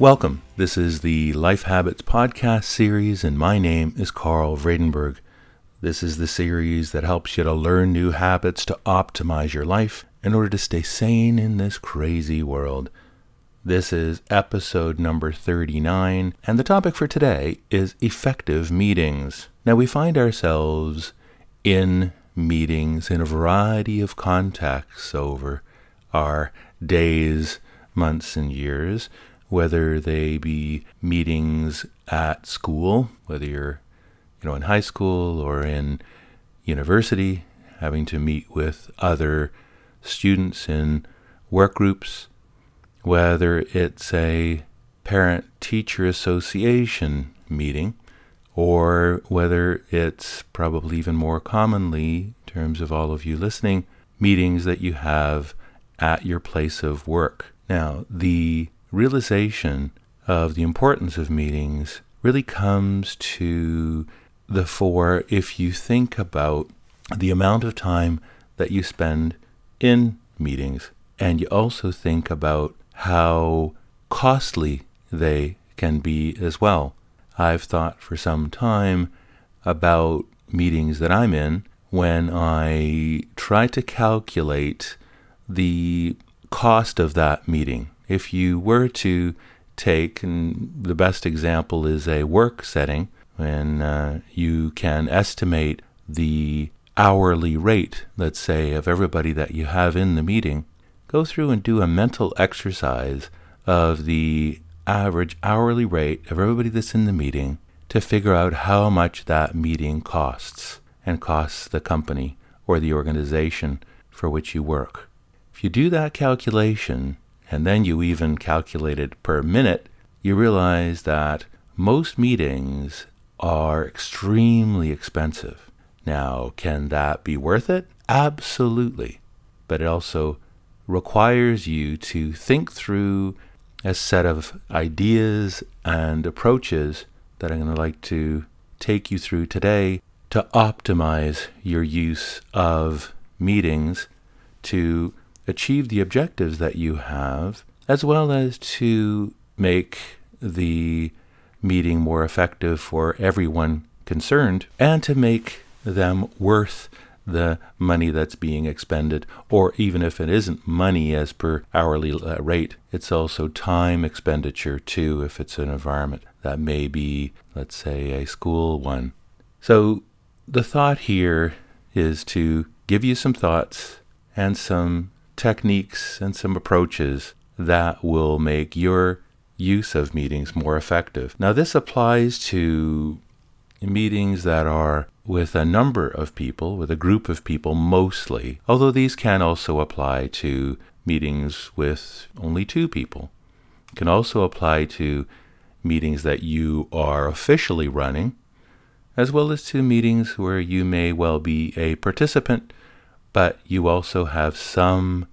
Welcome. This is the Life Habits podcast series, and my name is Carl Vredenburg. This is the series that helps you to learn new habits to optimize your life in order to stay sane in this crazy world. This is episode number 39, and the topic for today is effective meetings. Now, we find ourselves in meetings in a variety of contexts over our days, months, and years, whether they be meetings at school, whether you're in high school or in university, having to meet with other students in work groups, whether it's a parent-teacher association meeting, or whether it's probably even more commonly, in terms of all of you listening, meetings that you have at your place of work. Now, the realization of the importance of meetings really comes to the fore if you think about the amount of time that you spend in meetings, and you also think about how costly they can be as well. I've thought for some time about meetings that I'm in when I try to calculate the cost of that meeting. If you were to take, and the best example is a work setting, when you can estimate the hourly rate, let's say, of everybody that you have in the meeting, go through and do a mental exercise of the average hourly rate of everybody that's in the meeting to figure out how much that meeting costs and costs the company or the organization for which you work. If you do that calculation, and then you even calculate it per minute, you realize that most meetings are extremely expensive. Now, can that be worth it? Absolutely. But it also requires you to think through a set of ideas and approaches that I'm going to like to take you through today to optimize your use of meetings to achieve the objectives that you have, as well as to make the meeting more effective for everyone concerned and to make them worth the money that's being expended, or even if it isn't money as per hourly rate, it's also time expenditure too, if it's an environment that may be, let's say, a school one. So the thought here is to give you some thoughts and some techniques and some approaches that will make your use of meetings more effective. Now, this applies to meetings that are with a number of people, with a group of people mostly, although these can also apply to meetings with only two people. It can also apply to meetings that you are officially running, as well as to meetings where you may well be a participant, but you also have some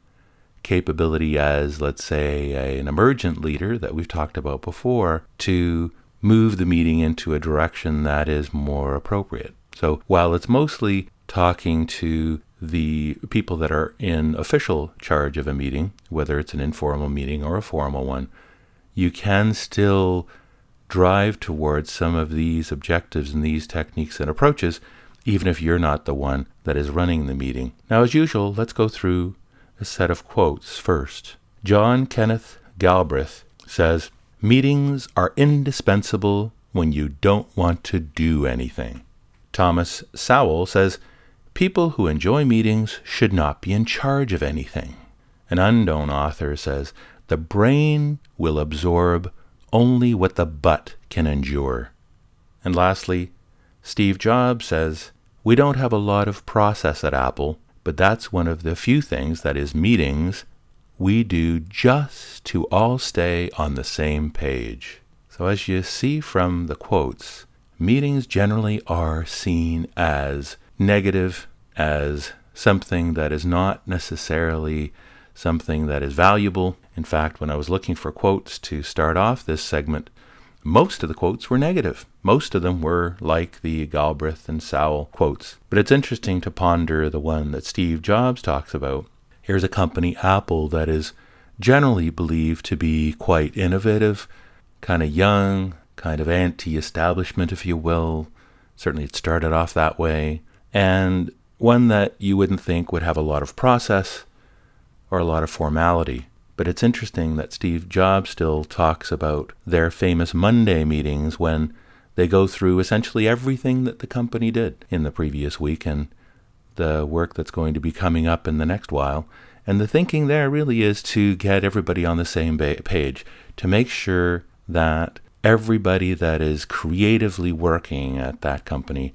capability as, let's say, an emergent leader that we've talked about before to move the meeting into a direction that is more appropriate. So while it's mostly talking to the people that are in official charge of a meeting, whether it's an informal meeting or a formal one, you can still drive towards some of these objectives and these techniques and approaches, even if you're not the one that is running the meeting. Now, as usual, let's go through a set of quotes first. John Kenneth Galbraith says, "Meetings are indispensable when you don't want to do anything." Thomas Sowell says, "People who enjoy meetings should not be in charge of anything." An unknown author says, "The brain will absorb only what the butt can endure." And lastly, Steve Jobs says, "We don't have a lot of process at Apple, but that's one of the few things, that is meetings, we do just to all stay on the same page." So as you see from the quotes, meetings generally are seen as negative, as something that is not necessarily something that is valuable. In fact, when I was looking for quotes to start off this segment, most of the quotes were negative. Most of them were like the Galbraith and Sowell quotes. But it's interesting to ponder the one that Steve Jobs talks about. Here's a company, Apple, that is generally believed to be quite innovative, kind of young, kind of anti-establishment, if you will. Certainly it started off that way. And one that you wouldn't think would have a lot of process or a lot of formality. But it's interesting that Steve Jobs still talks about their famous Monday meetings when they go through essentially everything that the company did in the previous week and the work that's going to be coming up in the next while. And the thinking there really is to get everybody on the same page, to make sure that everybody that is creatively working at that company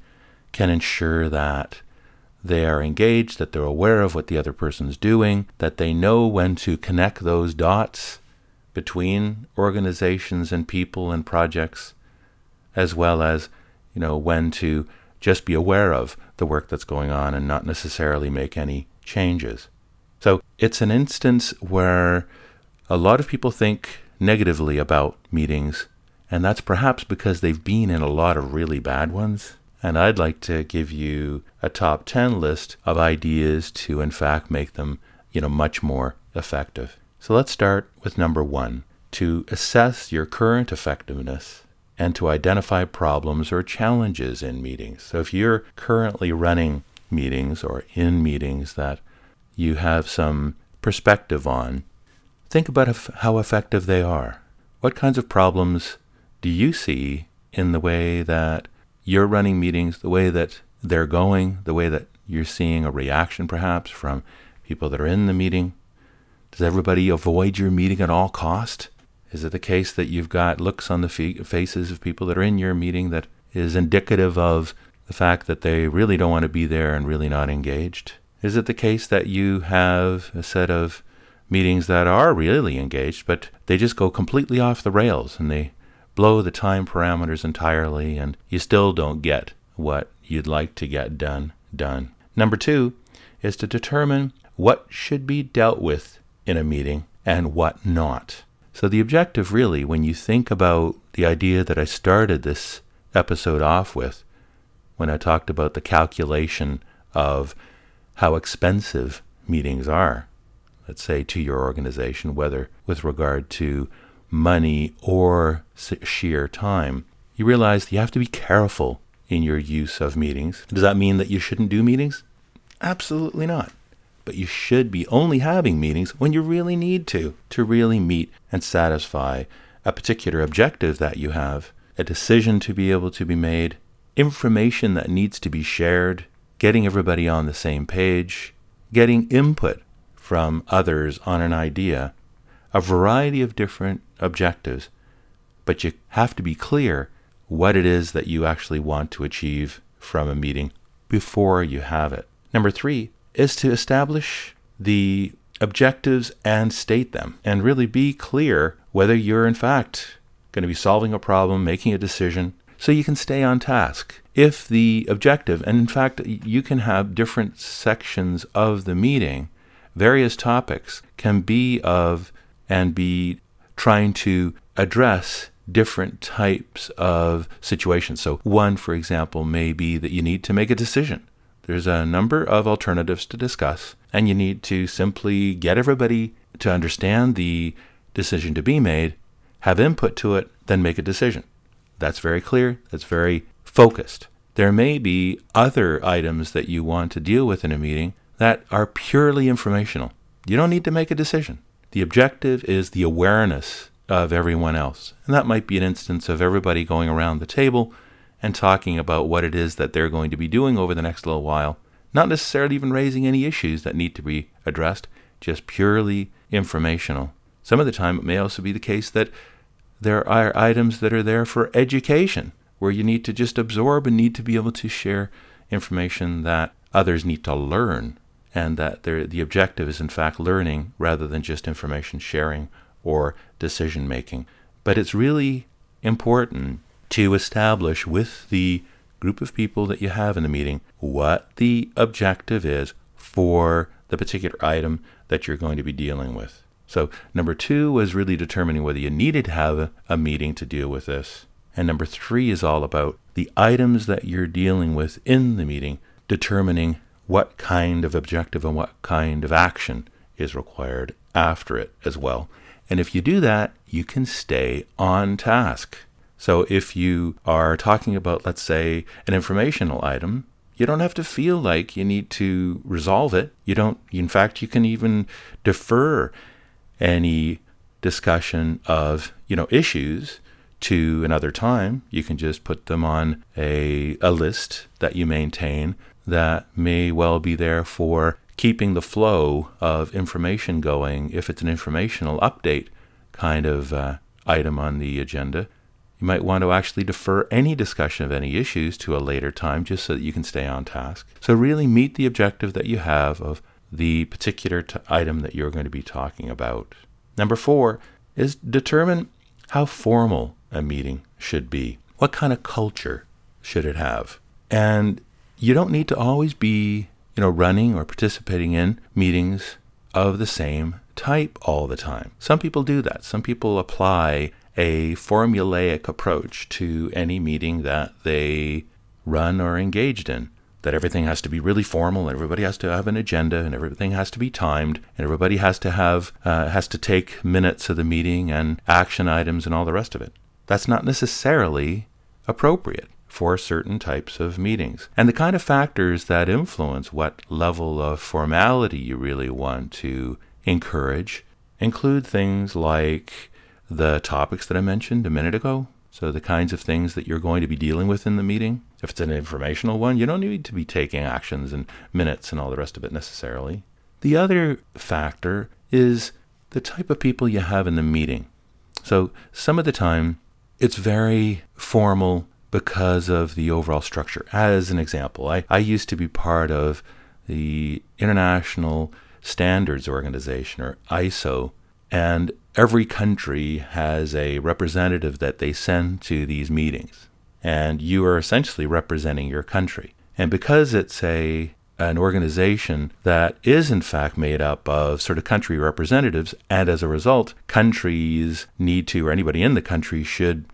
can ensure that they are engaged, that they're aware of what the other person's doing, that they know when to connect those dots between organizations and people and projects, as well as, you know, when to just be aware of the work that's going on and not necessarily make any changes. So it's an instance where a lot of people think negatively about meetings, and that's perhaps because they've been in a lot of really bad ones. And I'd like to give you a top 10 list of ideas to, in fact, make them, much more effective. So let's start with number 1, to assess your current effectiveness and to identify problems or challenges in meetings. So if you're currently running meetings or in meetings that you have some perspective on, think about how effective they are. What kinds of problems do you see in the way that you're running meetings, the way that they're going, the way that you're seeing a reaction perhaps from people that are in the meeting? Does everybody avoid your meeting at all cost? Is it the case that you've got looks on the faces of people that are in your meeting that is indicative of the fact that they really don't want to be there and really not engaged? Is it the case that you have a set of meetings that are really engaged, but they just go completely off the rails and they blow the time parameters entirely, and you still don't get what you'd like to get done. Number 2 is to determine what should be dealt with in a meeting and what not. So the objective really, when you think about the idea that I started this episode off with, when I talked about the calculation of how expensive meetings are, let's say to your organization, whether with regard to money or sheer time, you realize you have to be careful in your use of meetings. Does that mean that you shouldn't do meetings? Absolutely not. But you should be only having meetings when you really need to really meet and satisfy a particular objective that you have, a decision to be able to be made, information that needs to be shared, getting everybody on the same page, getting input from others on an idea, a variety of different objectives, but you have to be clear what it is that you actually want to achieve from a meeting before you have it. Number 3 is to establish the objectives and state them, and really be clear whether you're in fact going to be solving a problem, making a decision, so you can stay on task. If the objective, and in fact you can have different sections of the meeting, various topics can be of and be trying to address different types of situations. So one, for example, may be that you need to make a decision. There's a number of alternatives to discuss, and you need to simply get everybody to understand the decision to be made, have input to it, then make a decision. That's very clear. That's very focused. There may be other items that you want to deal with in a meeting that are purely informational. You don't need to make a decision. The objective is the awareness of everyone else. And that might be an instance of everybody going around the table and talking about what it is that they're going to be doing over the next little while, not necessarily even raising any issues that need to be addressed, just purely informational. Some of the time it may also be the case that there are items that are there for education, where you need to just absorb and need to be able to share information that others need to learn, and that the objective is in fact learning rather than just information sharing or decision making. But it's really important to establish with the group of people that you have in the meeting what the objective is for the particular item that you're going to be dealing with. So number 2 was really determining whether you needed to have a meeting to deal with this. And number 3 is all about the items that you're dealing with in the meeting, determining what kind of objective and what kind of action is required after it as well. And if you do that, you can stay on task. So if you are talking about, let's say, an informational item, you don't have to feel like you need to resolve it. You don't. In fact, you can even defer any discussion of, issues to another time. You can just put them on a list that you maintain that may well be there for keeping the flow of information going. If it's an informational update kind of item on the agenda, you might want to actually defer any discussion of any issues to a later time just so that you can stay on task. So really meet the objective that you have of the particular item that you're going to be talking about. Number 4 is determine how formal a meeting should be. What kind of culture should it have? And you don't need to always be, running or participating in meetings of the same type all the time. Some people do that. Some people apply a formulaic approach to any meeting that they run or engaged in, that everything has to be really formal and everybody has to have an agenda and everything has to be timed and everybody has to have take minutes of the meeting and action items and all the rest of it. That's not necessarily appropriate for certain types of meetings. And the kind of factors that influence what level of formality you really want to encourage include things like the topics that I mentioned a minute ago. So the kinds of things that you're going to be dealing with in the meeting. If it's an informational one, you don't need to be taking actions and minutes and all the rest of it necessarily. The other factor is the type of people you have in the meeting. So some of the time, it's very formal because of the overall structure. As an example, I used to be part of the International Standards Organization, or ISO, and every country has a representative that they send to these meetings, and you are essentially representing your country. And because it's an organization that is in fact made up of sort of country representatives, and as a result, countries need to, or anybody in the country should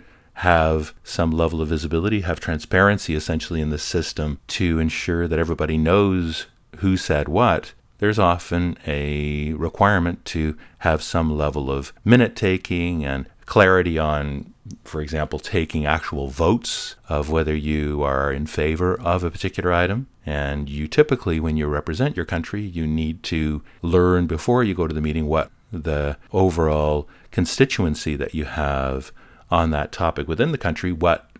have some level of visibility, have transparency essentially in the system to ensure that everybody knows who said what. There's often a requirement to have some level of minute taking and clarity on, for example, taking actual votes of whether you are in favor of a particular item. And you typically, when you represent your country, you need to learn before you go to the meeting what the overall constituency that you have on that topic within the country, what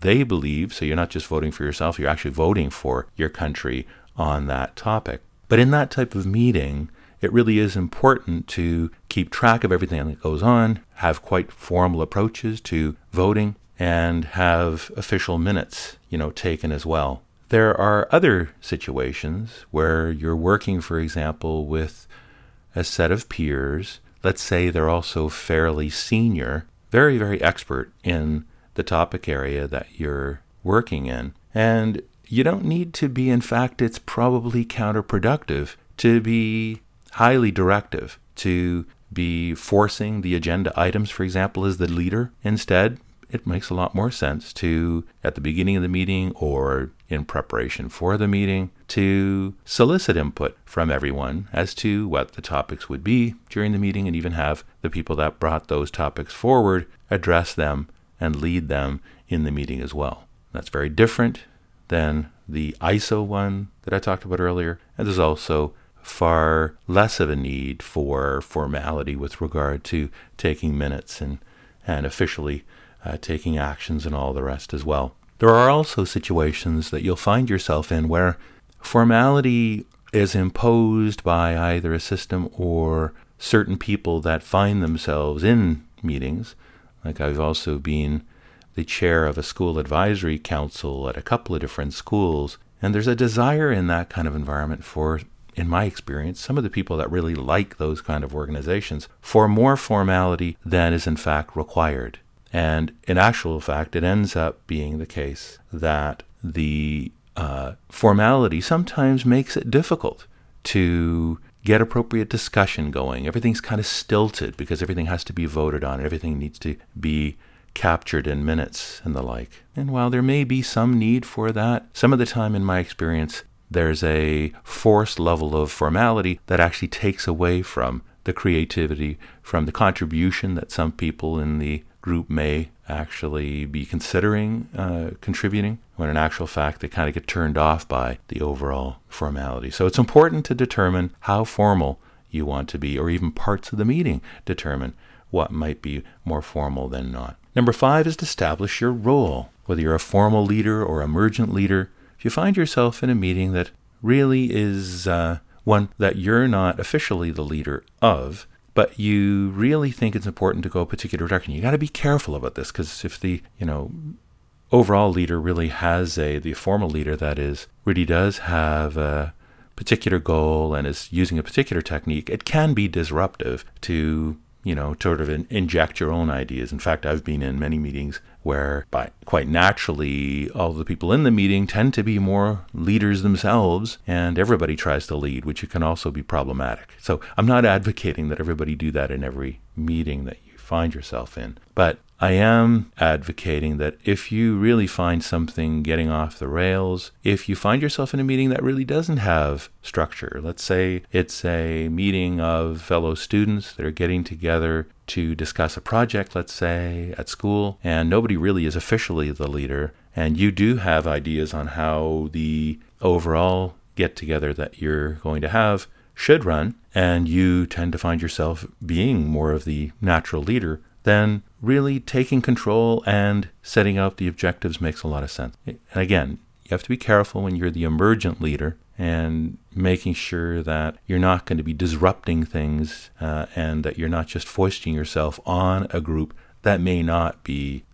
they believe. So you're not just voting for yourself, you're actually voting for your country on that topic. But in that type of meeting, it really is important to keep track of everything that goes on, have quite formal approaches to voting, and have official minutes, taken as well. There are other situations where you're working, for example, with a set of peers. Let's say they're also fairly senior, very, very expert in the topic area that you're working in. And you don't need to be. In fact, it's probably counterproductive to be highly directive, to be forcing the agenda items, for example, as the leader. Instead, it makes a lot more sense to, at the beginning of the meeting or in preparation for the meeting, to solicit input from everyone as to what the topics would be during the meeting, and even have the people that brought those topics forward address them and lead them in the meeting as well. That's very different than the ISO one that I talked about earlier. And there's also far less of a need for formality with regard to taking minutes and officially taking actions and all the rest as well. There are also situations that you'll find yourself in where formality is imposed by either a system or certain people that find themselves in meetings. Like, I've also been the chair of a school advisory council at a couple of different schools. And there's a desire in that kind of environment for, in my experience, some of the people that really like those kind of organizations, for more formality than is in fact required. And in actual fact, it ends up being the case that the formality sometimes makes it difficult to get appropriate discussion going. Everything's kind of stilted because everything has to be voted on. Everything needs to be captured in minutes and the like. And while there may be some need for that, some of the time in my experience, there's a forced level of formality that actually takes away from the creativity from the contribution that some people in the group may actually be considering contributing, when in actual fact they kind of get turned off by the overall formality. So it's important to determine how formal you want to be, or even parts of the meeting determine what might be more formal than not. Number 5 is to establish your role. Whether you're a formal leader or emergent leader, if you find yourself in a meeting that really is one that you're not officially the leader of, but you really think it's important to go a particular direction, you got to be careful about this, because if the overall leader really has the formal leader that is really does have a particular goal and is using a particular technique, it can be disruptive to sort of inject your own ideas. In fact, I've been in many meetings where quite naturally all the people in the meeting tend to be more leaders themselves, and everybody tries to lead, which can also be problematic. So I'm not advocating that everybody do that in every meeting that you find yourself in, but I am advocating that if you really find something getting off the rails, if you find yourself in a meeting that really doesn't have structure, let's say it's a meeting of fellow students that are getting together to discuss a project, let's say, at school, and nobody really is officially the leader, and you do have ideas on how the overall get-together that you're going to have should run, and you tend to find yourself being more of the natural leader, then really taking control and setting out the objectives makes a lot of sense. And again, you have to be careful when you're the emergent leader and making sure that you're not going to be disrupting things and that you're not just foisting yourself on a group that may not be,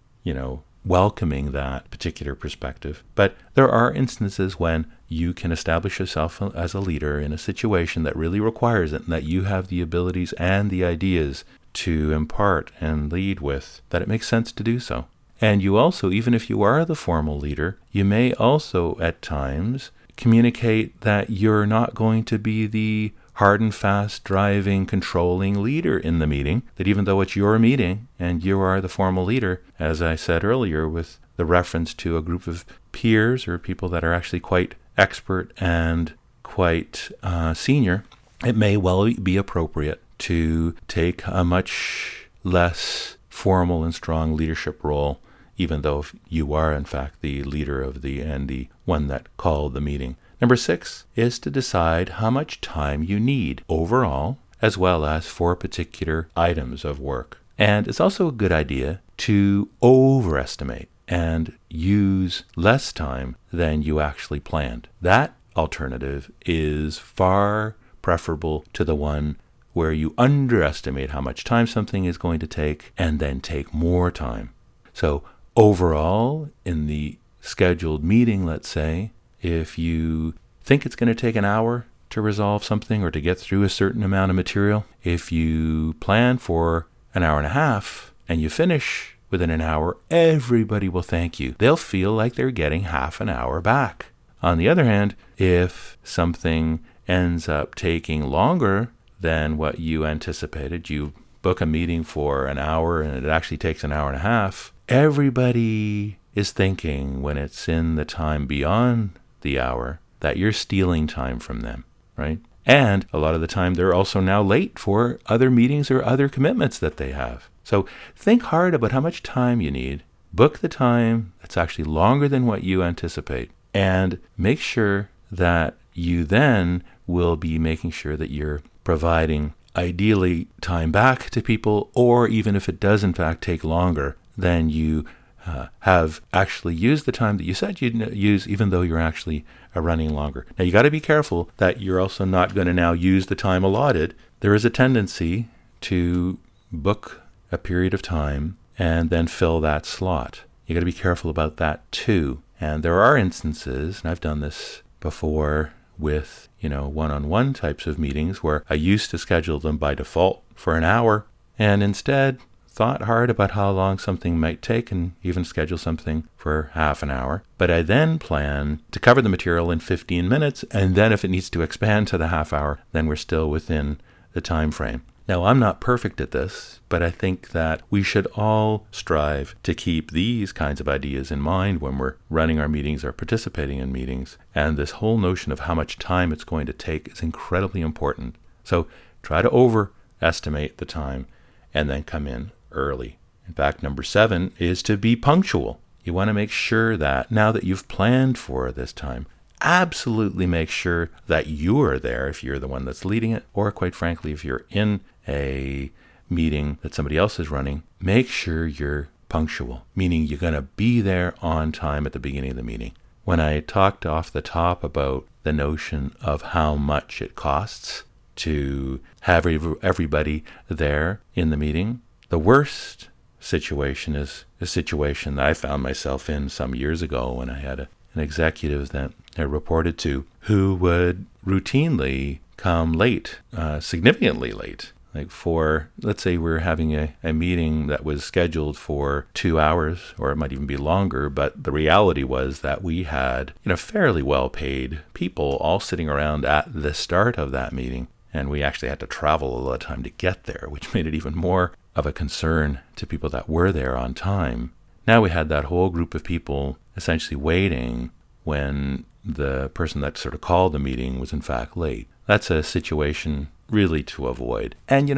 welcoming that particular perspective. But there are instances when you can establish yourself as a leader in a situation that really requires it, and that you have the abilities and the ideas to impart and lead with, that it makes sense to do so. And you also, even if you are the formal leader, you may also at times communicate that you're not going to be the hard and fast driving, controlling leader in the meeting, that even though it's your meeting and you are the formal leader, as I said earlier with the reference to a group of peers or people that are actually quite expert and quite senior, it may well be appropriate to take a much less formal and strong leadership role, even though you are in fact the leader of the one that called the meeting. Number 6 is to decide how much time you need overall, as well as for particular items of work. And it's also a good idea to overestimate and use less time than you actually planned. That alternative is far preferable to the one where you underestimate how much time something is going to take and then take more time. So overall, in the scheduled meeting, let's say, if you think it's going to take an hour to resolve something or to get through a certain amount of material, if you plan for an hour and a half and you finish within an hour, everybody will thank you. They'll feel like they're getting half an hour back. On the other hand, if something ends up taking longer than what you anticipated, you book a meeting for an hour and it actually takes an hour and a half, everybody is thinking when it's in the time beyond the hour that you're stealing time from them, right? And a lot of the time they're also now late for other meetings or other commitments that they have. So think hard about how much time you need. Book the time that's actually longer than what you anticipate, and make sure that you then will be making sure that you're providing ideally time back to people, or even if it does in fact take longer than you have actually used the time that you said you'd use, even though you're actually running longer. Now you got to be careful that you're also not going to now use the time allotted. There is a tendency to book a period of time and then fill that slot. You got to be careful about that too. And there are instances, and I've done this before with, one-on-one types of meetings where I used to schedule them by default for an hour, and instead thought hard about how long something might take and even schedule something for half an hour. But I then plan to cover the material in 15 minutes, and then if it needs to expand to the half hour, then we're still within the time frame. Now, I'm not perfect at this, but I think that we should all strive to keep these kinds of ideas in mind when we're running our meetings or participating in meetings. And this whole notion of how much time it's going to take is incredibly important. So try to over estimate the time, and then come in early. In fact, number 7 is to be punctual. You want to make sure that now that you've planned for this time, absolutely make sure that you are there if you're the one that's leading it, or quite frankly, if you're in a meeting that somebody else is running, make sure you're punctual, meaning you're going to be there on time at the beginning of the meeting. When I talked off the top about the notion of how much it costs to have everybody there in the meeting, the worst situation is a situation that I found myself in some years ago when I had an executive that I reported to who would routinely come late, significantly late. Like let's say we're having a meeting that was scheduled for 2 hours, or it might even be longer, but the reality was that we had, fairly well-paid people all sitting around at the start of that meeting, and we actually had to travel a lot of time to get there, which made it even more of a concern to people that were there on time. Now we had that whole group of people essentially waiting when the person that sort of called the meeting was in fact late. That's a situation really to avoid. And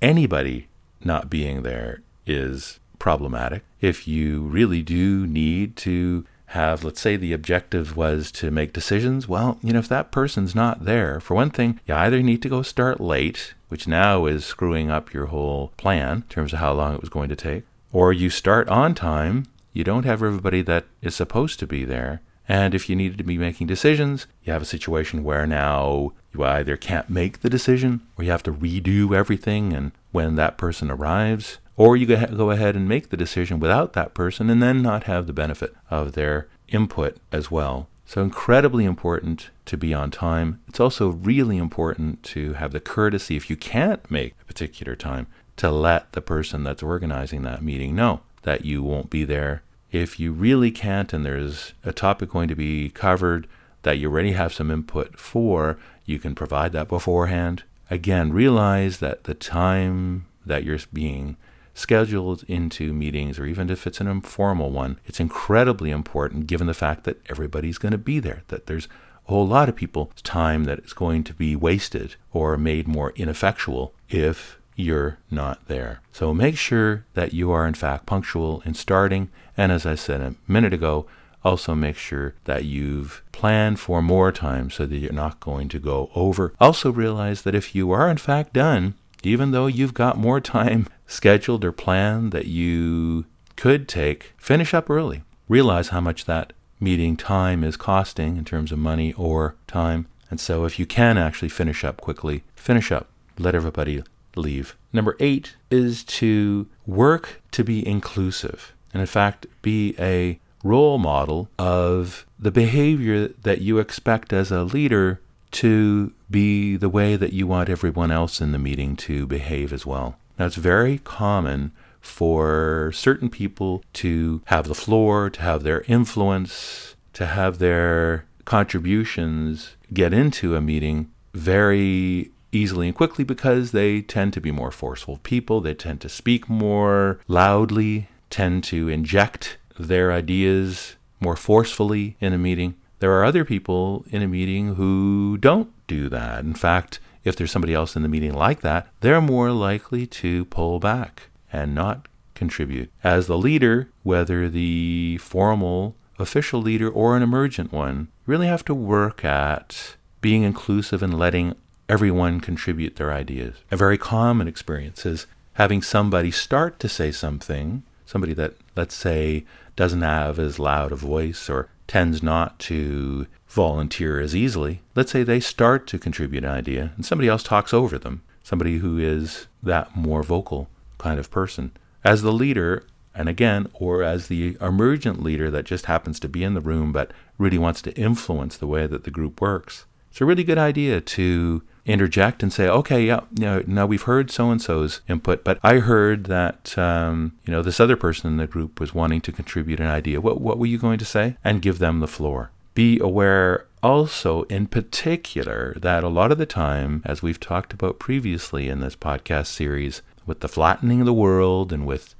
anybody not being there is problematic. If you really do need to have, let's say the objective was to make decisions, if that person's not there, for one thing, you either need to go start late, which now is screwing up your whole plan in terms of how long it was going to take, or you start on time, you don't have everybody that is supposed to be there. And if you needed to be making decisions, you have a situation where now you either can't make the decision, or you have to redo everything and when that person arrives, or you go ahead and make the decision without that person and then not have the benefit of their input as well. So incredibly important to be on time. It's also really important to have the courtesy, if you can't make a particular time, to let the person that's organizing that meeting know that you won't be there. If you really can't and there's a topic going to be covered that you already have some input for, you can provide that beforehand. Again, realize that the time that you're being scheduled into meetings, or even if it's an informal one, it's incredibly important given the fact that everybody's going to be there, that there's a whole lot of people's time that is going to be wasted or made more ineffectual if you're not there. So make sure that you are in fact punctual in starting. And as I said a minute ago, also make sure that you've planned for more time so that you're not going to go over. Also realize that if you are in fact done, even though you've got more time scheduled or planned that you could take, finish up early. Realize how much that meeting time is costing in terms of money or time. And so if you can actually finish up quickly, finish up. Let everybody leave. Number 8 is to work to be inclusive, and in fact be a role model of the behavior that you expect as a leader to be the way that you want everyone else in the meeting to behave as well. Now it's very common for certain people to have the floor, to have their influence, to have their contributions get into a meeting very easily and quickly because they tend to be more forceful people, they tend to speak more loudly, tend to inject their ideas more forcefully in a meeting. There are other people in a meeting who don't do that. In fact, if there's somebody else in the meeting like that, they're more likely to pull back and not contribute. As the leader, whether the formal official leader or an emergent one, you really have to work at being inclusive and letting everyone contribute their ideas. A very common experience is having somebody start to say something, somebody that, let's say, doesn't have as loud a voice or tends not to volunteer as easily. Let's say they start to contribute an idea and somebody else talks over them, somebody who is that more vocal kind of person. As the leader, and again, or as the emergent leader that just happens to be in the room but really wants to influence the way that the group works, it's a really good idea to interject and say, okay, yeah, now we've heard so-and-so's input, but I heard that, this other person in the group was wanting to contribute an idea. What were you going to say? And give them the floor. Be aware also in particular that a lot of the time, as we've talked about previously in this podcast series, with the flattening of the world and with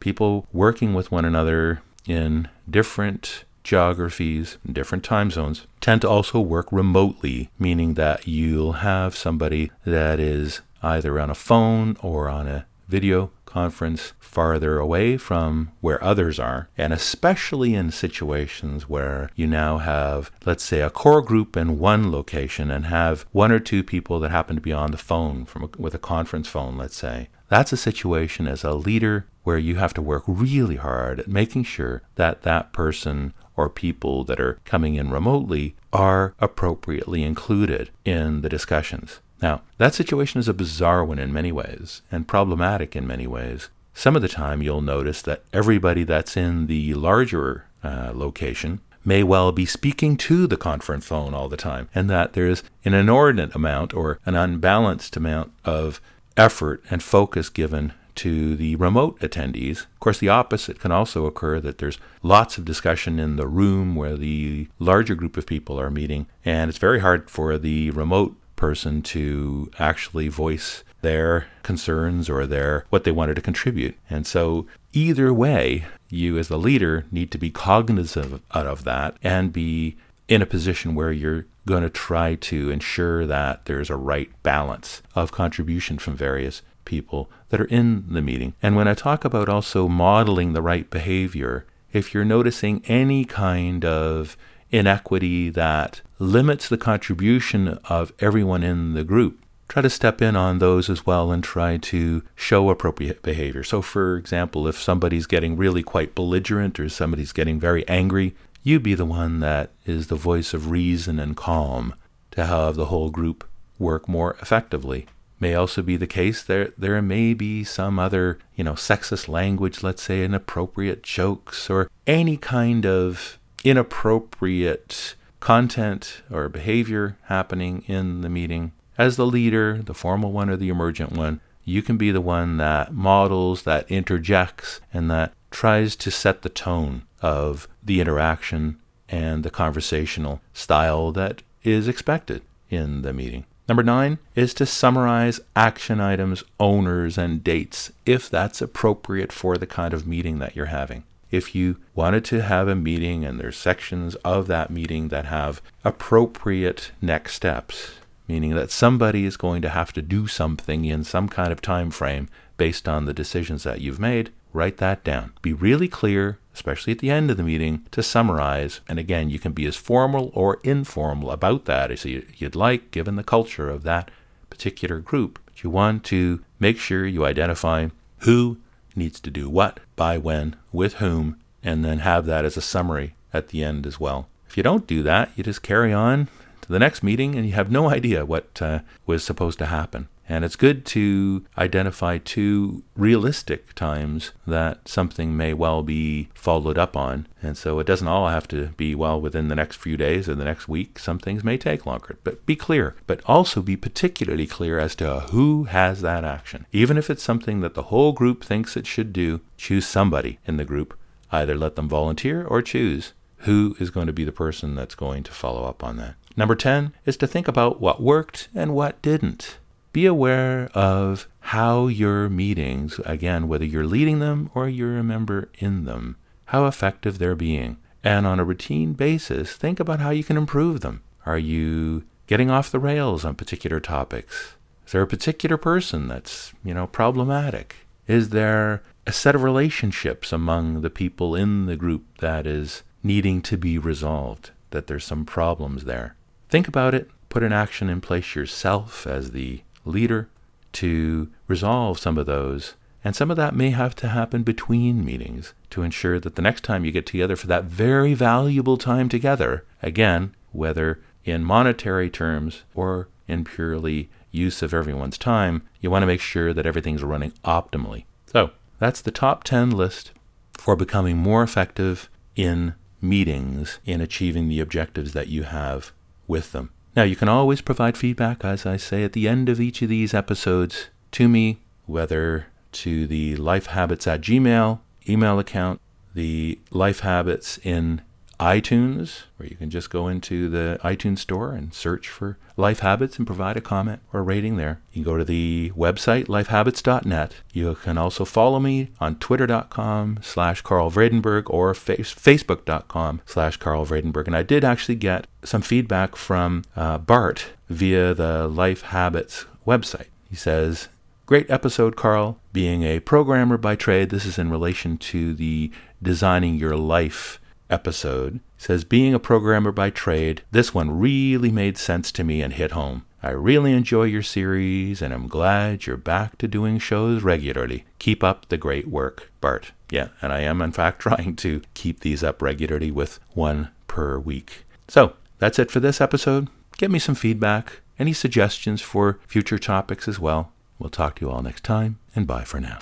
people working with one another in different geographies, different time zones, tend to also work remotely, meaning that you'll have somebody that is either on a phone or on a video conference farther away from where others are, and especially in situations where you now have, let's say, a core group in one location and have one or two people that happen to be on the phone with a conference phone, let's say. That's a situation as a leader where you have to work really hard at making sure that that person or people that are coming in remotely are appropriately included in the discussions. Now, that situation is a bizarre one in many ways and problematic in many ways. Some of the time you'll notice that everybody that's in the larger location may well be speaking to the conference phone all the time, and that there is an inordinate amount or an unbalanced amount of effort and focus given to the remote attendees. Of course, the opposite can also occur, that there's lots of discussion in the room where the larger group of people are meeting, and it's very hard for the remote person to actually voice their concerns or their what they wanted to contribute. And so either way, you as the leader need to be cognizant of that and be in a position where you're going to try to ensure that there's a right balance of contribution from various people that are in the meeting. And when I talk about also modeling the right behavior, if you're noticing any kind of inequity that limits the contribution of everyone in the group, try to step in on those as well and try to show appropriate behavior. So, for example, if somebody's getting really quite belligerent or somebody's getting very angry, you be the one that is the voice of reason and calm to have the whole group work more effectively. May also be the case there may be some other, sexist language, let's say, inappropriate jokes or any kind of inappropriate content or behavior happening in the meeting. As the leader, the formal one or the emergent one, you can be the one that models, that interjects, and that tries to set the tone of the interaction and the conversational style that is expected in the meeting. Number 9 is to summarize action items, owners, and dates, if that's appropriate for the kind of meeting that you're having. If you wanted to have a meeting and there's sections of that meeting that have appropriate next steps, meaning that somebody is going to have to do something in some kind of time frame based on the decisions that you've made, write that down. Be really clear, especially at the end of the meeting, to summarize. And again, you can be as formal or informal about that as you'd like, given the culture of that particular group. But you want to make sure you identify who needs to do what, by when, with whom, and then have that as a summary at the end as well. If you don't do that, you just carry on to the next meeting and you have no idea what was supposed to happen. And it's good to identify 2 realistic times that something may well be followed up on. And so it doesn't all have to be well within the next few days or the next week. Some things may take longer, but be clear. But also be particularly clear as to who has that action. Even if it's something that the whole group thinks it should do, choose somebody in the group. Either let them volunteer or choose who is going to be the person that's going to follow up on that. Number 10 is to think about what worked and what didn't. Be aware of how your meetings, again, whether you're leading them or you're a member in them, how effective they're being. And on a routine basis, think about how you can improve them. Are you getting off the rails on particular topics? Is there a particular person that's, problematic? Is there a set of relationships among the people in the group that is needing to be resolved, that there's some problems there? Think about it. Put an action in place yourself as the leader to resolve some of those. And some of that may have to happen between meetings to ensure that the next time you get together for that very valuable time together, again, whether in monetary terms or in purely use of everyone's time, you want to make sure that everything's running optimally. So that's the top 10 list for becoming more effective in meetings in achieving the objectives that you have with them. Now, you can always provide feedback, as I say, at the end of each of these episodes to me, whether to the lifehabits@gmail email account, the Life Habits in iTunes, where you can just go into the iTunes store and search for Life Habits and provide a comment or rating there. You can go to the website, lifehabits.net. You can also follow me on twitter.com/Carl Vredenburg or facebook.com/Carl Vredenburg. And I did actually get some feedback from Bart via the Life Habits website. He says, "Great episode, Carl. Being a programmer by trade," this is in relation to the Designing Your Life episode, says, "Being a programmer by trade, this one really made sense to me and hit home. I really enjoy your series, and I'm glad you're back to doing shows regularly. Keep up the great work, Bart." Yeah, and I am, in fact, trying to keep these up regularly with one per week. So, that's it for this episode. Get me some feedback, any suggestions for future topics as well. We'll talk to you all next time, and bye for now.